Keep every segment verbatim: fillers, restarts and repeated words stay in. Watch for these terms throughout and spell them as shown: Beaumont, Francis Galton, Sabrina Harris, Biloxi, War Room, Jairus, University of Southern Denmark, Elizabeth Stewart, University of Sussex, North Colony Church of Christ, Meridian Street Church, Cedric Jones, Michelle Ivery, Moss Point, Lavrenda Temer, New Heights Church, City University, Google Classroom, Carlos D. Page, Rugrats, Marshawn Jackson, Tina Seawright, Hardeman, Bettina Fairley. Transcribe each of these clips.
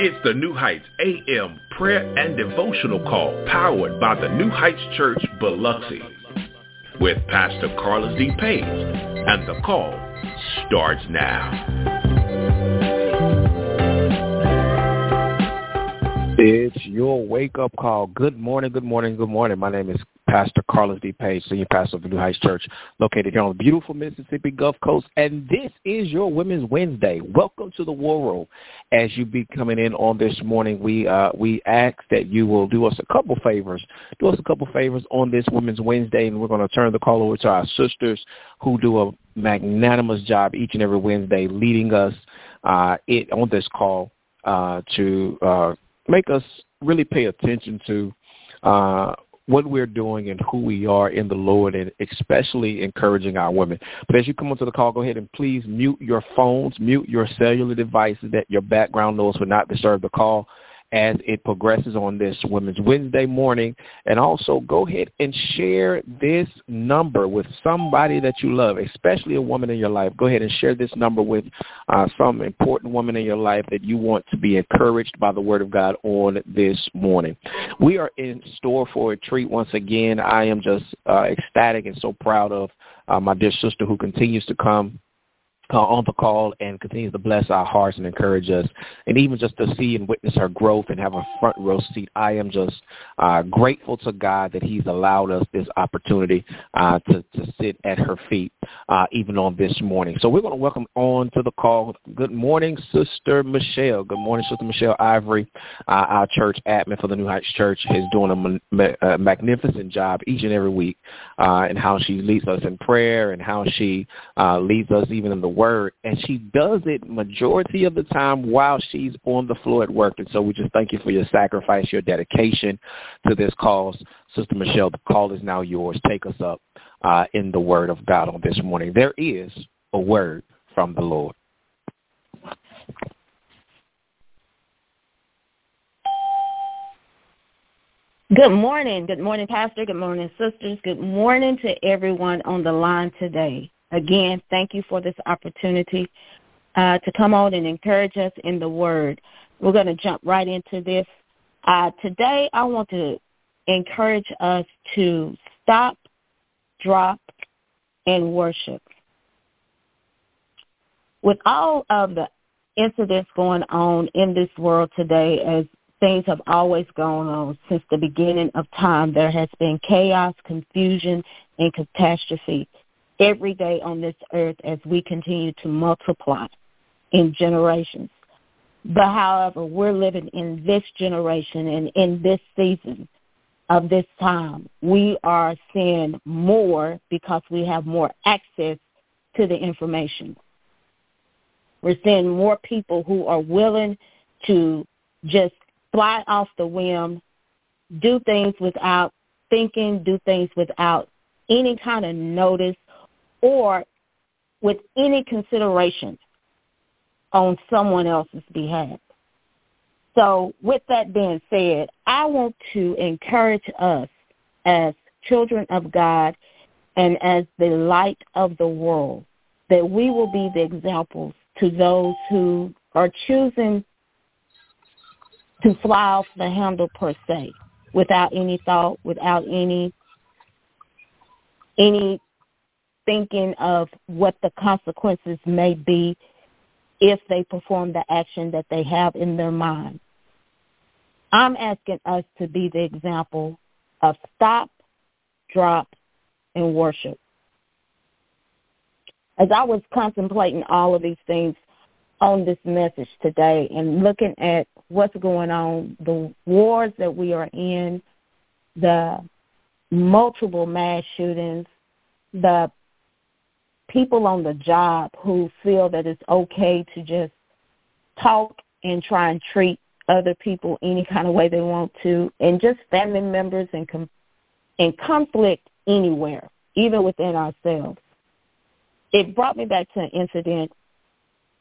It's the New Heights A M Prayer and Devotional Call, powered by the New Heights Church, Biloxi, with Pastor Carlos D. Page, and the call starts now. It's your wake-up call. Good morning, good morning, good morning. My name is Pastor Carlos D. Page, Senior Pastor of the New Heights Church, located here on the beautiful Mississippi Gulf Coast, and this is your Women's Wednesday. Welcome to the War Room. As you be coming in on this morning, we uh, we ask that you will do us a couple favors. Do us a couple favors on this Women's Wednesday, and we're going to turn the call over to our sisters who do a magnanimous job each and every Wednesday, leading us uh, it on this call uh, to uh, make us really pay attention to uh what we're doing and who we are in the Lord, and especially encouraging our women. But as you come onto the call, go ahead and please mute your phones, mute your cellular devices, that your background noise will not disturb the call as it progresses on this Women's Wednesday morning. And also go ahead and share this number with somebody that you love, especially a woman in your life. Go ahead and share this number with uh, some important woman in your life that you want to be encouraged by the Word of God on this morning. We are in store for a treat once again. I am just uh, ecstatic and so proud of uh, my dear sister who continues to come Uh, on the call and continues to bless our hearts and encourage us, and even just to see and witness her growth and have a front row seat. I am just uh, grateful to God that he's allowed us this opportunity uh, to, to sit at her feet uh, even on this morning. So we're going to welcome on to the call. Good morning, Sister Michelle. Good morning, Sister Michelle Ivery. Uh, our church admin for the New Heights Church is doing a, ma- a magnificent job each and every week uh, in how she leads us in prayer and how she uh, leads us even in the Word, and she does it majority of the time while she's on the floor at work. And so we just thank you for your sacrifice, your dedication to this cause. Sister Michelle, the call is now yours. Take us up uh, in the Word of God on this morning. There is a word from the Lord. Good morning. Good morning, Pastor. Good morning, sisters. Good morning to everyone on the line today. Again, thank you for this opportunity uh, to come on and encourage us in the Word. We're going to jump right into this. Uh, today, I want to encourage us to stop, drop, and worship. With all of the incidents going on in this world today, as things have always gone on since the beginning of time, there has been chaos, confusion, and catastrophe every day on this earth as we continue to multiply in generations. But however, we're living in this generation and in this season of this time, we are seeing more because we have more access to the information. We're seeing more people who are willing to just fly off the whim, do things without thinking, do things without any kind of notice, or with any consideration on someone else's behalf. So with that being said, I want to encourage us as children of God and as the light of the world that we will be the examples to those who are choosing to fly off the handle per se, without any thought, without any any thinking of what the consequences may be if they perform the action that they have in their mind. I'm asking us to be the example of stop, drop, and worship. As I was contemplating all of these things on this message today and looking at what's going on, the wars that we are in, the multiple mass shootings, the people on the job who feel that it's okay to just talk and try and treat other people any kind of way they want to, and just family members and com- and conflict anywhere, even within ourselves. It brought me back to an incident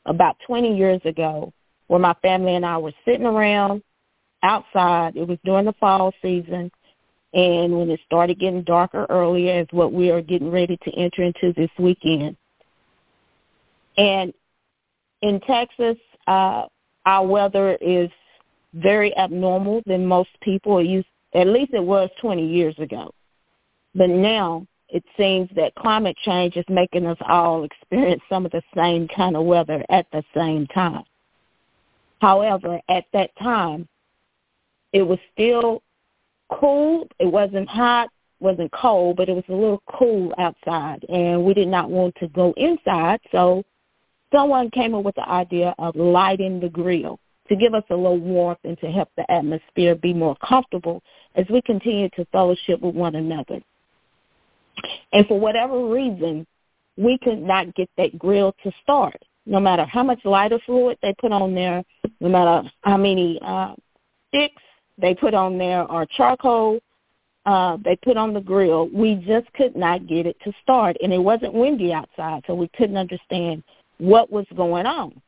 about twenty years ago where my family and I were sitting around outside. It was during the fall season, and when it started getting darker earlier is what we are getting ready to enter into this weekend. And in Texas, uh, our weather is very abnormal than most people used, at least it was twenty years ago. But now it seems that climate change is making us all experience some of the same kind of weather at the same time. However, at that time, it was still cool. It wasn't hot, wasn't cold, but it was a little cool outside, and we did not want to go inside, so someone came up with the idea of lighting the grill to give us a little warmth and to help the atmosphere be more comfortable as we continue to fellowship with one another. And for whatever reason, we could not get that grill to start. No matter how much lighter fluid they put on there, no matter how many uh, sticks they put on there or charcoal uh, they put on the grill, we just could not get it to start. And it wasn't windy outside, so we couldn't understand what was going on.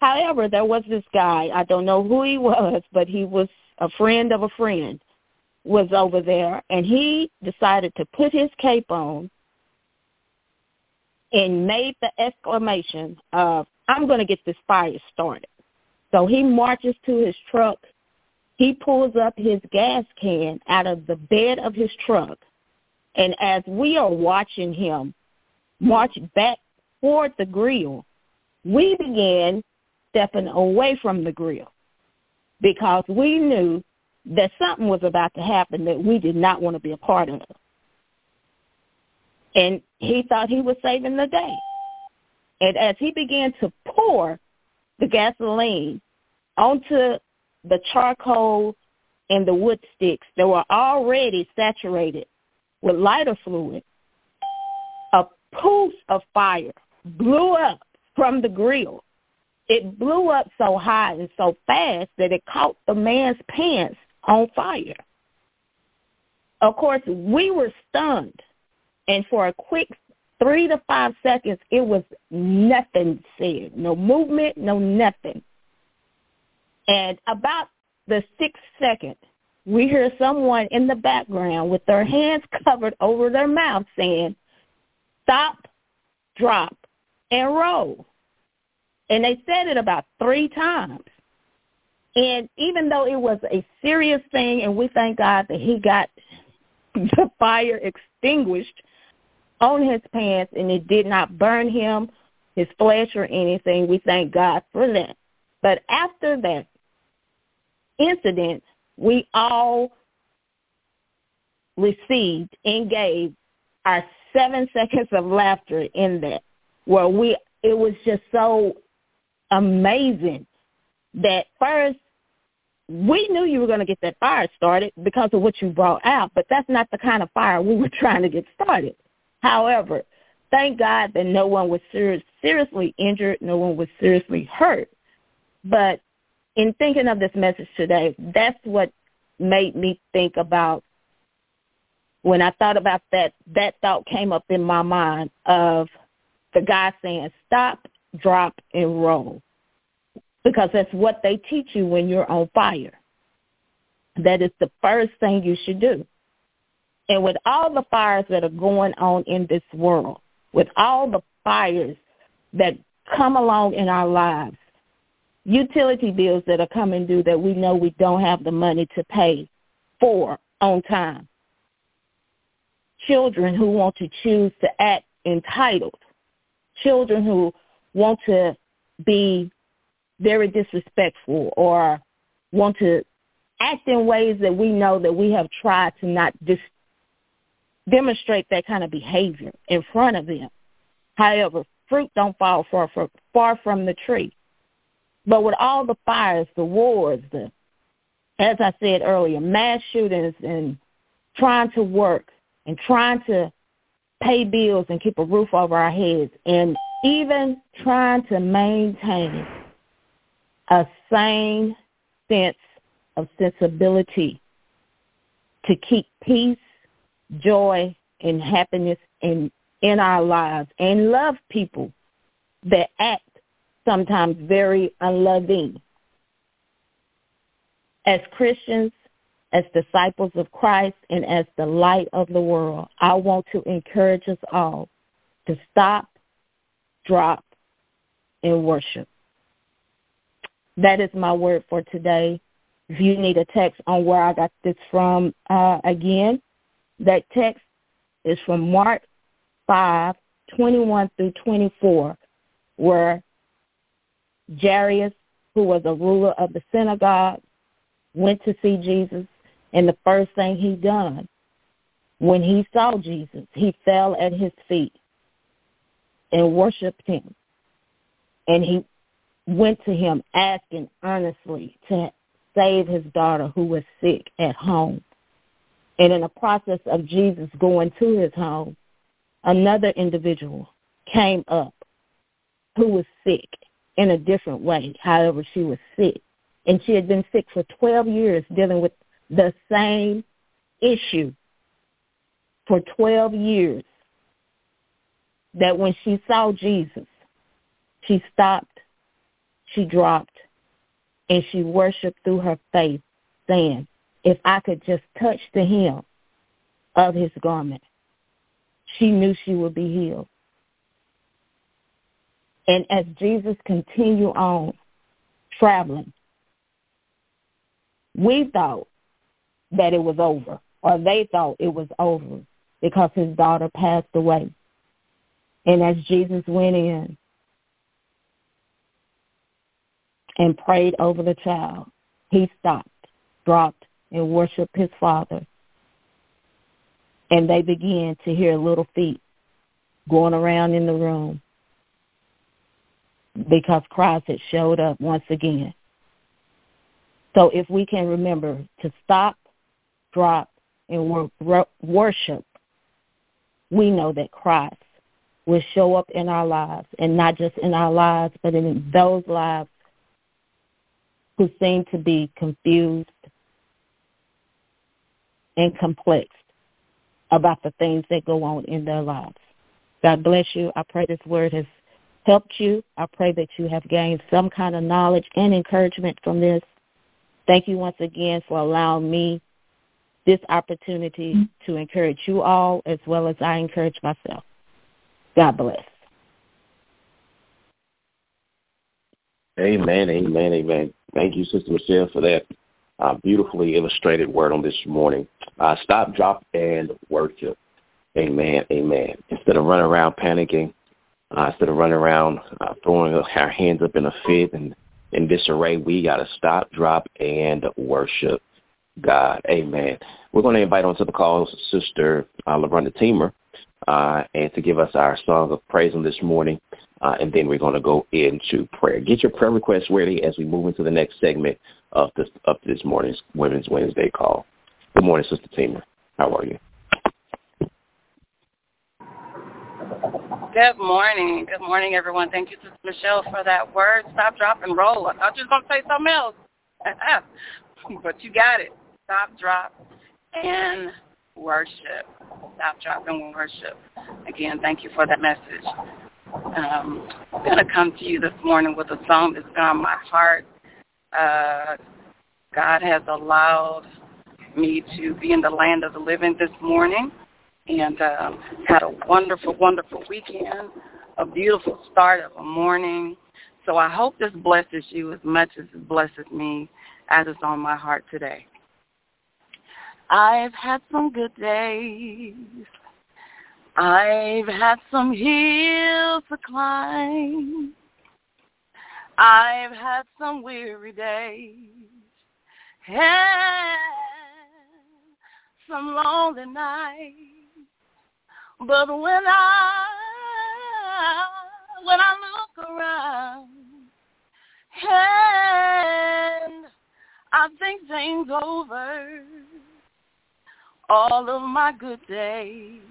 However, there was this guy, I don't know who he was, but he was a friend of a friend, was over there, and he decided to put his cape on and made the exclamation of, "I'm going to get this fire started." So he marches to his truck. He pulls up his gas can out of the bed of his truck, and as we are watching him march back toward the grill, we began stepping away from the grill because we knew that something was about to happen that we did not want to be a part of. And he thought he was saving the day. And as he began to pour the gasoline onto the charcoal and the wood sticks that were already saturated with lighter fluid, a poof of fire blew up from the grill. It blew up so high and so fast that it caught the man's pants on fire. Of course, we were stunned, and for a quick three to five seconds, it was nothing said, no movement, no nothing. And about the sixth second, we hear someone in the background with their hands covered over their mouth saying, "Stop, drop, and roll." And they said it about three times. And even though it was a serious thing, and we thank God that he got the fire extinguished on his pants and it did not burn him, his flesh or anything, we thank God for that. But after that incident, we all received and gave our seven seconds of laughter in that, where we it was just so amazing that first, we knew you were going to get that fire started because of what you brought out, but that's not the kind of fire we were trying to get started. However, thank God that no one was ser- seriously injured, no one was seriously hurt. But in thinking of this message today, that's what made me think about, when I thought about that, that thought came up in my mind of the guy saying, "Stop, drop, and roll," because that's what they teach you when you're on fire. That is the first thing you should do. And with all the fires that are going on in this world, with all the fires that come along in our lives, utility bills that are coming due that we know we don't have the money to pay for on time, children who want to choose to act entitled, children who want to be very disrespectful or want to act in ways that we know that we have tried to not dis- demonstrate that kind of behavior in front of them. However, fruit don't fall far, far, far from the tree. But with all the fires, the wars, the, as I said earlier, mass shootings and trying to work and trying to pay bills and keep a roof over our heads, and even trying to maintain a sane sense of sensibility to keep peace, joy, and happiness in, in our lives, and love people that act sometimes very unloving. As Christians, as disciples of Christ, and as the light of the world, I want to encourage us all to stop, drop, and worship. that is my word for today. If you need a text on where I got this from, uh, again, that text is from Mark five, twenty-one through twenty-four, where Jairus, who was a ruler of the synagogue, went to see Jesus, and the first thing he done, when he saw Jesus, he fell at his feet and worshiped him. And he went to him asking earnestly to save his daughter who was sick at home. And in the process of Jesus going to his home, another individual came up who was sick in a different way. However, she was sick. And she had been sick for twelve years, dealing with the same issue for twelve years, that when she saw Jesus, she stopped, she dropped, and she worshiped through her faith, saying, if I could just touch the hem of his garment, she knew she would be healed. And as Jesus continued on traveling, we thought that it was over, or they thought it was over, because his daughter passed away. And as Jesus went in and prayed over the child, he stopped, dropped, and worshiped his Father. And they began to hear little feet going around in the room, because Christ had showed up once again. So if we can remember to stop, drop, and wor- wor- worship, we know that Christ will show up in our lives, and not just in our lives, but in those lives who seem to be confused and complexed about the things that go on in their lives. God bless you. I pray this word has helped you. I pray that you have gained some kind of knowledge and encouragement from this. Thank you once again for allowing me this opportunity mm-hmm. to encourage you all, as well as I encourage myself. God bless. Amen, amen, amen. Thank you, Sister Michelle, for that uh, beautifully illustrated word on this morning. Uh, stop, drop, and worship. Amen, amen. Instead of running around panicking, uh, instead of running around uh, throwing our hands up in a fit and in disarray, we got to stop, drop, and worship God. Amen. We're going to invite onto the call Sister uh, Lavrenda Temer uh, and to give us our song of praise on this morning, uh, and then we're going to go into prayer. Get your prayer requests ready as we move into the next segment of this, of this morning's Women's Wednesday call. Good morning, Sister Temer. How are you? Good morning. Good morning, everyone. Thank you, Sister Michelle, for that word. Stop, drop, and roll. I thought you were going to say something else, but you got it. Stop, drop, and worship. Stop, drop, and worship. Again, thank you for that message. Um, I'm going to come to you this morning with a song that's been on my heart. Uh, God has allowed me to be in the land of the living this morning. And um, had a wonderful, wonderful weekend, a beautiful start of a morning. So I hope this blesses you as much as it blesses me, as it's on my heart today. I've had some good days. I've had some hills to climb. I've had some weary days. And some lonely nights. But when I, when I look around and I think things over, all of my good days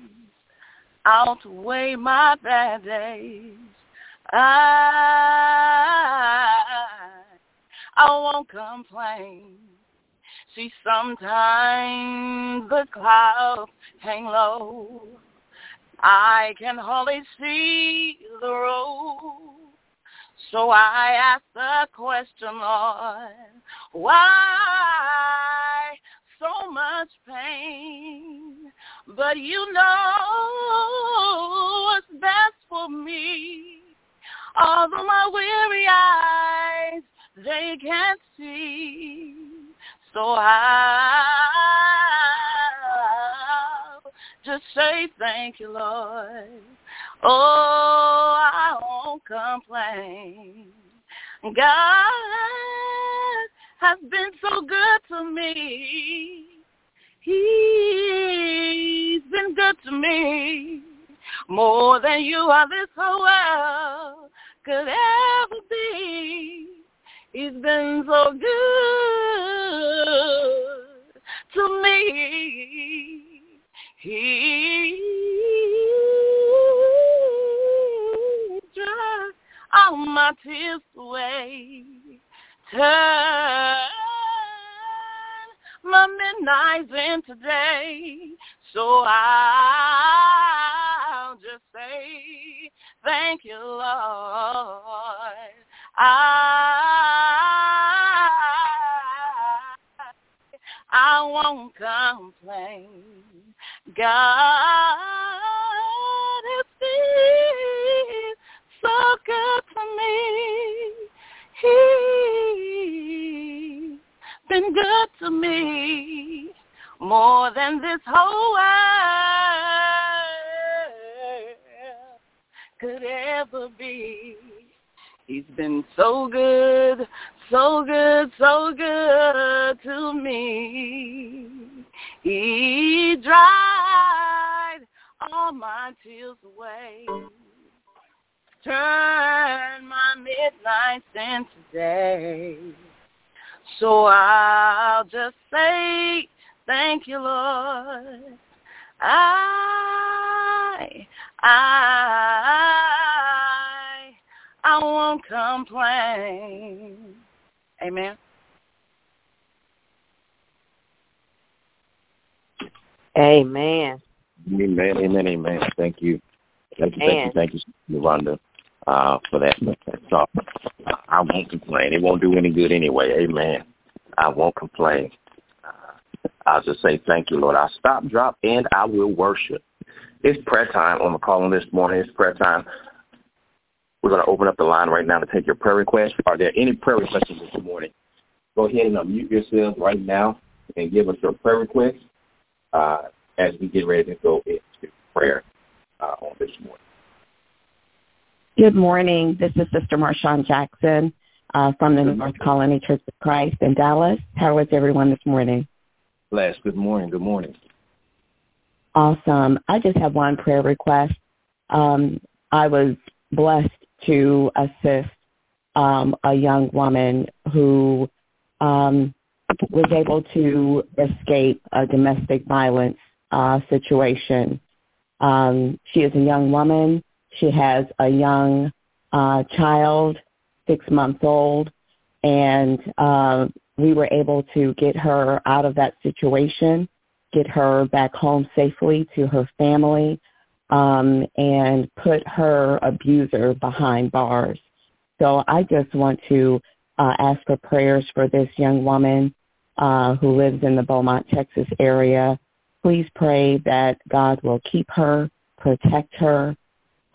outweigh my bad days. I, I won't complain. See, sometimes the clouds hang low. I can hardly see the road, so I ask the question, Lord, why so much pain? But you know what's best for me. Although my weary eyes they can't see. So I'll just say thank you, Lord. Oh, I won't complain. God has been so good to me. He's been good to me, more than you or this whole world could ever be. He's been so good to me. He dried all my tears away, turned my midnights into day. So I'll just say thank you, Lord. I I won't complain. God has been so good to me. He's been good to me, more than this whole world could ever be. He's been so good, so good, so good to me. He dried all my tears away, turned my midnights into day. So I'll just say thank you, Lord. I, I, I won't complain. Amen. Amen. Amen. Amen. Amen. Thank you. Thank you. Thank you. Thank you, Lavrenda, uh, for that. So I won't complain. It won't do any good anyway. Amen. I won't complain. I'll just say thank you, Lord. I'll stop, drop, and I will worship. It's prayer time on the call this morning. It's prayer time. We're going to open up the line right now to take your prayer requests. Are there any prayer requests this morning? Go ahead and unmute yourself right now and give us your prayer request uh, as we get ready to go into prayer uh, on this morning. Good morning. This is Sister Marshawn Jackson uh, from the North Colony Church of Christ in Dallas. How is everyone this morning? Blessed. Good morning. Good morning. Awesome. I just have one prayer request. Um, I was blessed to assist um, a young woman who um, was able to escape a domestic violence uh, situation. Um, she is a young woman. She has a young uh, child, six months old, and uh, we were able to get her out of that situation, get her back home safely to her family, um, and put her abuser behind bars. So I just want to uh, ask for prayers for this young woman uh, who lives in the Beaumont, Texas area. Please pray that God will keep her, protect her,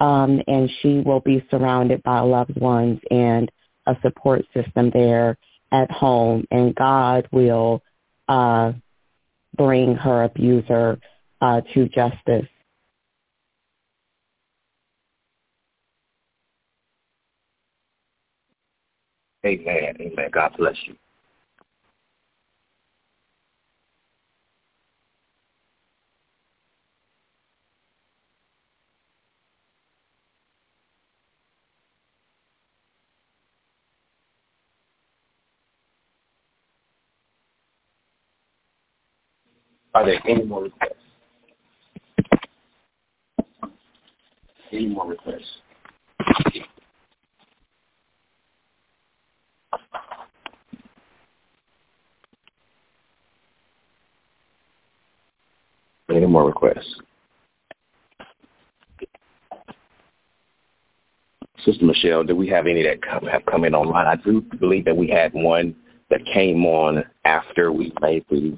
um, and she will be surrounded by loved ones and a support system there at home, and God will uh, bring her abuser uh, to justice. Amen. Amen. God bless you. Are there any more requests? Any more requests? Any more requests? Sister Michelle, do we have any that come, have come in online? I do believe that we had one that came on after we made the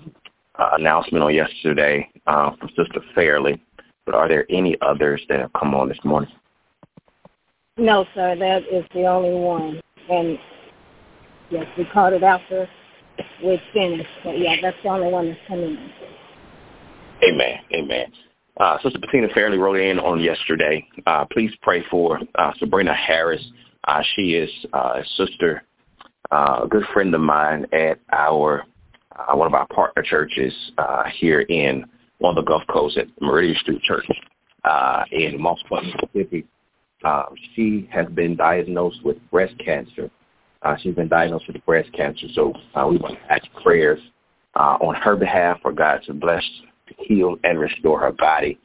Uh, announcement on yesterday uh, from Sister Fairley, but are there any others that have come on this morning? No, sir, that is the only one. And Yes, we called it after we finished. But, yeah, that's the only one that's coming in. Amen. Amen. Uh, Sister Bettina Fairley wrote in on yesterday. Uh, please pray for uh, Sabrina Harris. Uh, she is uh, a sister, uh, a good friend of mine at our uh, one of our partner churches uh, here in one of the Gulf Coast at Meridian Street Church uh, in Moss Point, Mississippi. Uh, she has been diagnosed with breast cancer. Uh, she's been diagnosed with breast cancer, so uh, we want to ask prayers uh, on her behalf for God to bless, to heal, and restore her body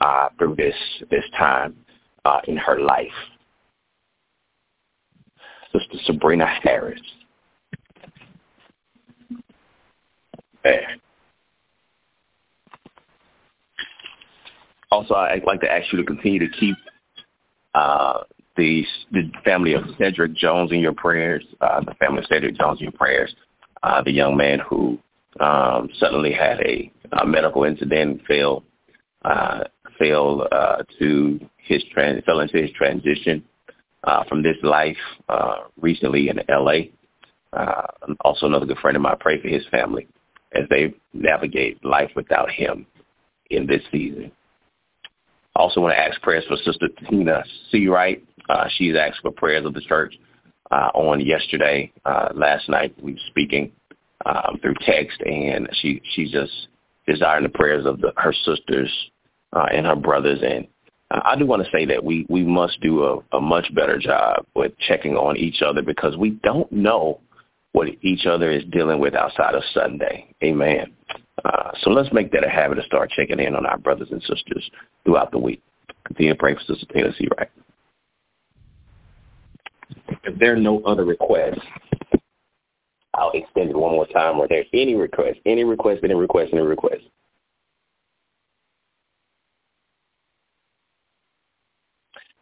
uh, through this this time uh, in her life. Sister Sabrina Harris. There. Also, I'd like to ask you to continue to keep uh, the, the family of Cedric Jones in your prayers, uh, the family of Cedric Jones in your prayers, uh, the young man who um, suddenly had a, a medical incident and fell, uh, fell, uh, to his trans- fell into his transition Uh, from this life uh, recently in L A Uh, also, another good friend of mine, pray for his family as they navigate life without him in this season. I also want to ask prayers for Sister Tina Seawright. Uh, she's asked for prayers of the church uh, on yesterday. Uh, last night we were speaking um, through text, and she, she just desired the prayers of the, her sisters uh, and her brothers, and I do want to say that we, we must do a, a much better job with checking on each other, because we don't know what each other is dealing with outside of Sunday. Amen. Uh, so let's make that a habit to start checking in on our brothers and sisters throughout the week. Continue to pray for Sister Tina Seawright. If there are no other requests, I'll extend it one more time. Are there any requests, any requests, any requests, any requests?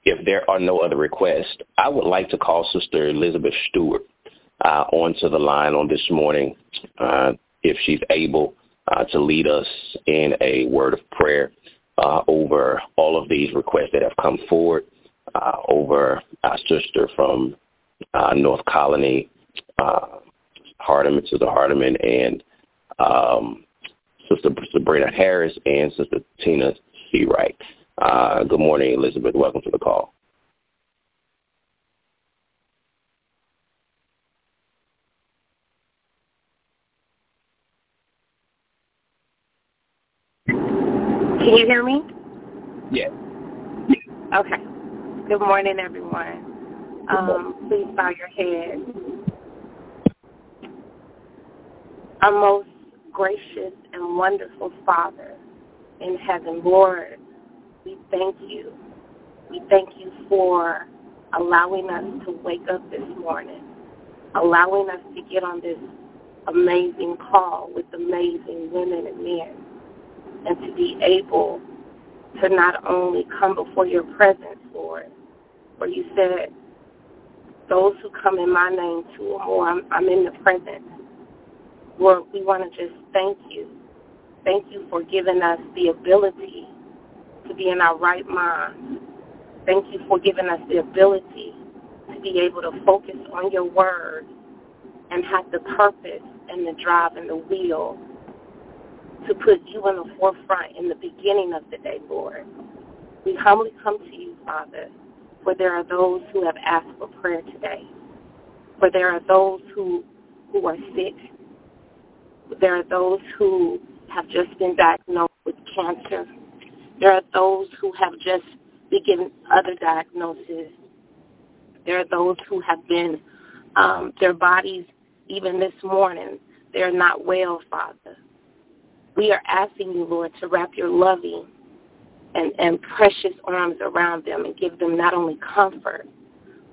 If there are no other requests, I would like to call Sister Elizabeth Stewart uh, onto the line on this morning uh, if she's able uh, to lead us in a word of prayer uh, over all of these requests that have come forward, uh, over our sister from uh, North Colony, uh, Hardeman, Sister Hardeman, and um, Sister Sabrina Harris, and Sister Tina Seawright. Uh, good morning, Elizabeth. Welcome to the call. Can you hear me? Yes. Okay. Good morning, everyone. Um, please bow your head. Our most gracious and wonderful Father in heaven, Lord, we thank you. We thank you for allowing us to wake up this morning, allowing us to get on this amazing call with amazing women and men, and to be able to not only come before your presence, Lord, where you said, those who come in my name, two or more, I'm, I'm in the presence. Lord, we want to just thank you. Thank you for giving us the ability to be in our right mind. Thank you for giving us the ability to be able to focus on your word and have the purpose and the drive and the will to put you in the forefront in the beginning of the day, Lord. We humbly come to you, Father, for there are those who have asked for prayer today, for there are those who, who are sick. There are those who have just been diagnosed with cancer. There are those who have just been given other diagnoses. There are those who have been, um, their bodies, even this morning, they're not well, Father. We are asking you, Lord, to wrap your loving and, and precious arms around them and give them not only comfort,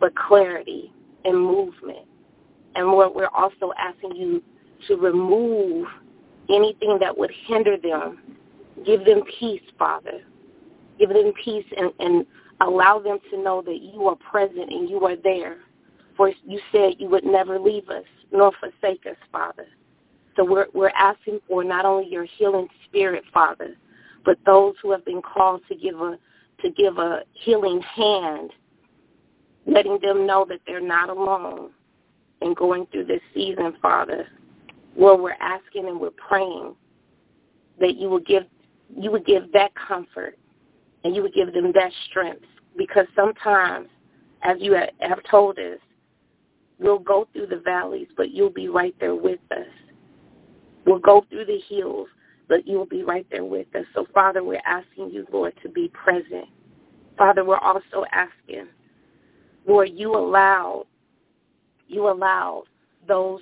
but clarity and movement. And, Lord, we're also asking you to remove anything that would hinder them. Give them peace, Father. Give them peace and, and allow them to know that you are present and you are there. For you said you would never leave us nor forsake us, Father. So we're, we're asking for not only your healing spirit, Father, but those who have been called to give a to give a healing hand, letting them know that they're not alone, and going through this season, Father, where we're asking and we're praying that you will give you would give that comfort and you would give them that strength. Because sometimes, as you have told us, we'll go through the valleys, but you'll be right there with us. We'll go through the hills, but you'll be right there with us. So, Father, we're asking you, Lord, to be present. Father, we're also asking, Lord, you allowed, you allowed those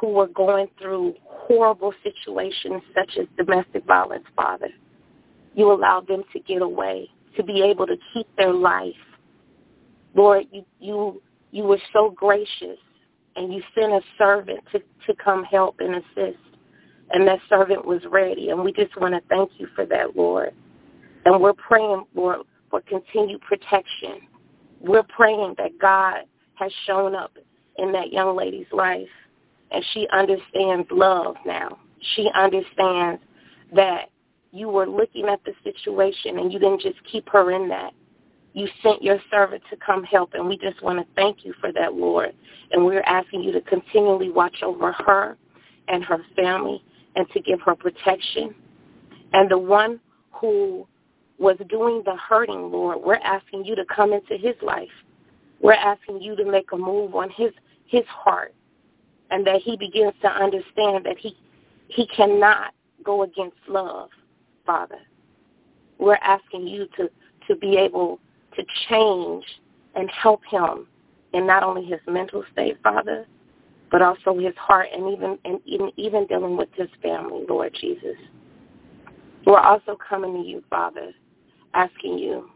who were going through horrible situations such as domestic violence, Father. You allowed them to get away, to be able to keep their life. Lord, you you, you were so gracious, and you sent a servant to, to come help and assist, and that servant was ready. And we just want to thank you for that, Lord. And we're praying, Lord, for continued protection. We're praying that God has shown up in that young lady's life, and she understands love now. She understands that you were looking at the situation, and you didn't just keep her in that. You sent your servant to come help, and we just want to thank you for that, Lord. And we're asking you to continually watch over her and her family and to give her protection. And the one who was doing the hurting, Lord, we're asking you to come into his life. We're asking you to make a move on his, his heart, and that he begins to understand that he he cannot go against love, Father. We're asking you to, to be able to change and help him in not only his mental state, Father, but also his heart and even and even, even dealing with his family, Lord Jesus. We're also coming to you, Father, asking you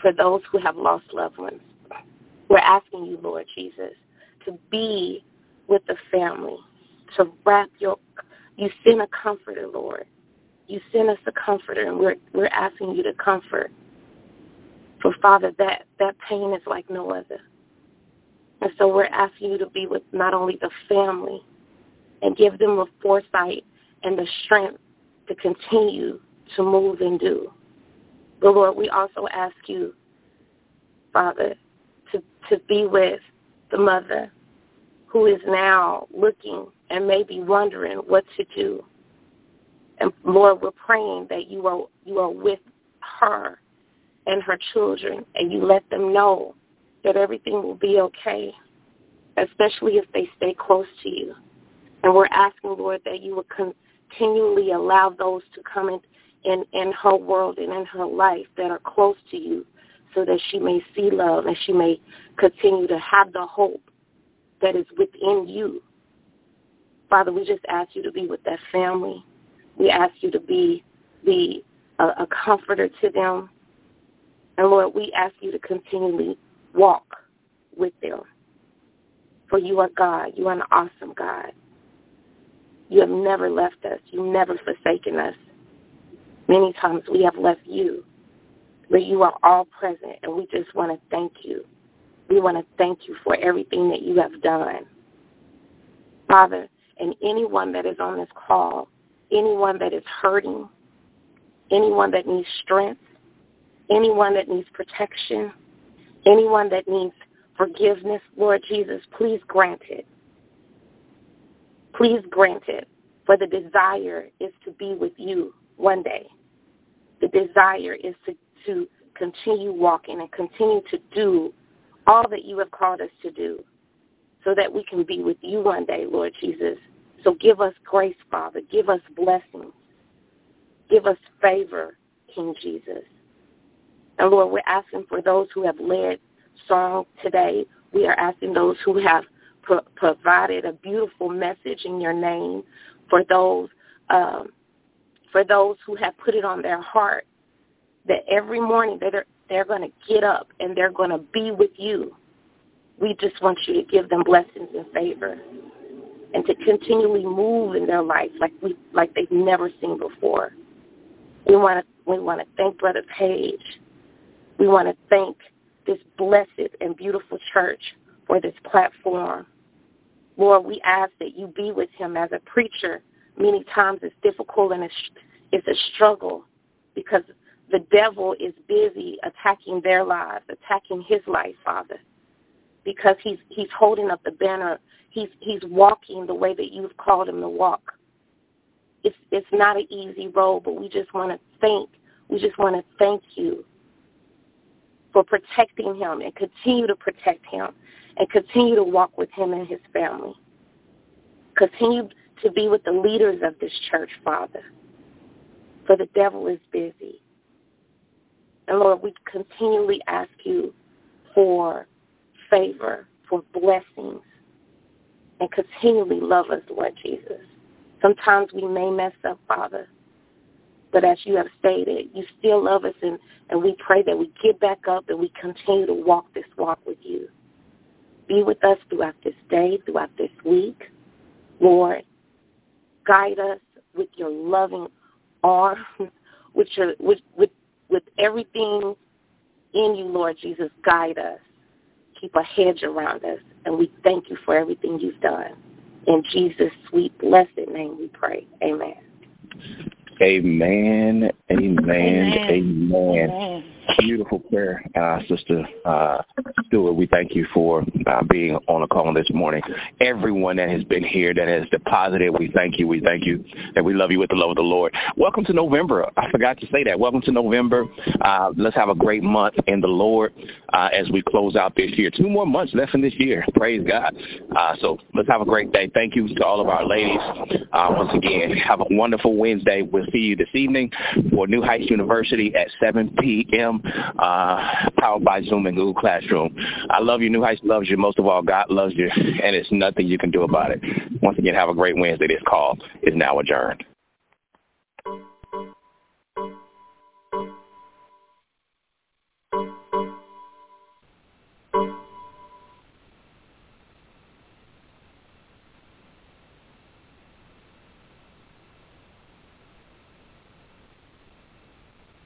for those who have lost loved ones. We're asking you, Lord Jesus, to be with the family, to wrap your, you send a comforter, Lord. You send us a comforter, and we're we're asking you to comfort. For, Father, that, that pain is like no other. And so we're asking you to be with not only the family and give them the foresight and the strength to continue to move and do. But, Lord, we also ask you, Father, to, to be with the mother who is now looking and maybe wondering what to do. And, Lord, we're praying that you are, you are with her and her children, and you let them know that everything will be okay, especially if they stay close to you. And we're asking, Lord, that you will continually allow those to come in, in, in her world and in her life that are close to you, so that she may see love and she may continue to have the hope that is within you. Father, we just ask you to be with that family. We ask you to be, be a, a comforter to them. And, Lord, we ask you to continually walk with them. For you are God. You are an awesome God. You have never left us. You've never forsaken us. Many times we have left you, but you are all present, and we just want to thank you. We want to thank you for everything that you have done. Father, and anyone that is on this call, anyone that is hurting, anyone that needs strength, anyone that needs protection, anyone that needs forgiveness, Lord Jesus, please grant it. Please grant it, for the desire is to be with you one day. The desire is to, to continue walking and continue to do all that you have called us to do, so that we can be with you one day, Lord Jesus. So give us grace, Father. Give us blessings. Give us favor, King Jesus. And, Lord, we're asking for those who have led song today. We are asking those who have pro- provided a beautiful message in your name, for those um, for those who have put it on their heart that every morning that they're, they're going to get up and they're going to be with you. We just want you to give them blessings and favor, and to continually move in their life like we like they've never seen before. We want to we want to thank Brother Page. We want to thank this blessed and beautiful church for this platform. Lord, we ask that you be with him as a preacher. Many times it's difficult and it's a struggle because the devil is busy attacking their lives, attacking his life, Father. because he's he's holding up the banner. He's he's walking the way that you've called him to walk. It's it's not an easy road, but we just want to thank we just want to thank you for protecting him, and continue to protect him, and continue to walk with him and his family. Continue to be with the leaders of this church, Father, for the devil is busy. And, Lord, we continually ask you for favor, for blessings, and continually love us, Lord Jesus. Sometimes we may mess up, Father, but as you have stated, you still love us, and, and we pray that we get back up and we continue to walk this walk with you. Be with us throughout this day, throughout this week. Lord, guide us with your loving arm, with, your, with, with, with everything in you, Lord Jesus. Guide us. Keep a hedge around us, and we thank you for everything you've done. In Jesus' sweet, blessed name we pray. Amen. Amen. Amen. Amen. Amen. Amen. Beautiful prayer, uh, Sister uh, Stewart. We thank you for uh, being on the call this morning. Everyone that has been here, that has deposited, we thank you. We thank you. And we love you with the love of the Lord. Welcome to November. I forgot to say that. Welcome to November. Uh, let's have a great month in the Lord uh, as we close out this year. Two more months left in this year. Praise God. Uh, so let's have a great day. Thank you to all of our ladies. Uh, once again, have a wonderful Wednesday. We'll see you this evening for New Heights University at seven p.m. Uh, powered by Zoom and Google Classroom. I love you. New Heights loves you. Most of all, God loves you, and it's nothing you can do about it. Once again, have a great Wednesday. This call is now adjourned.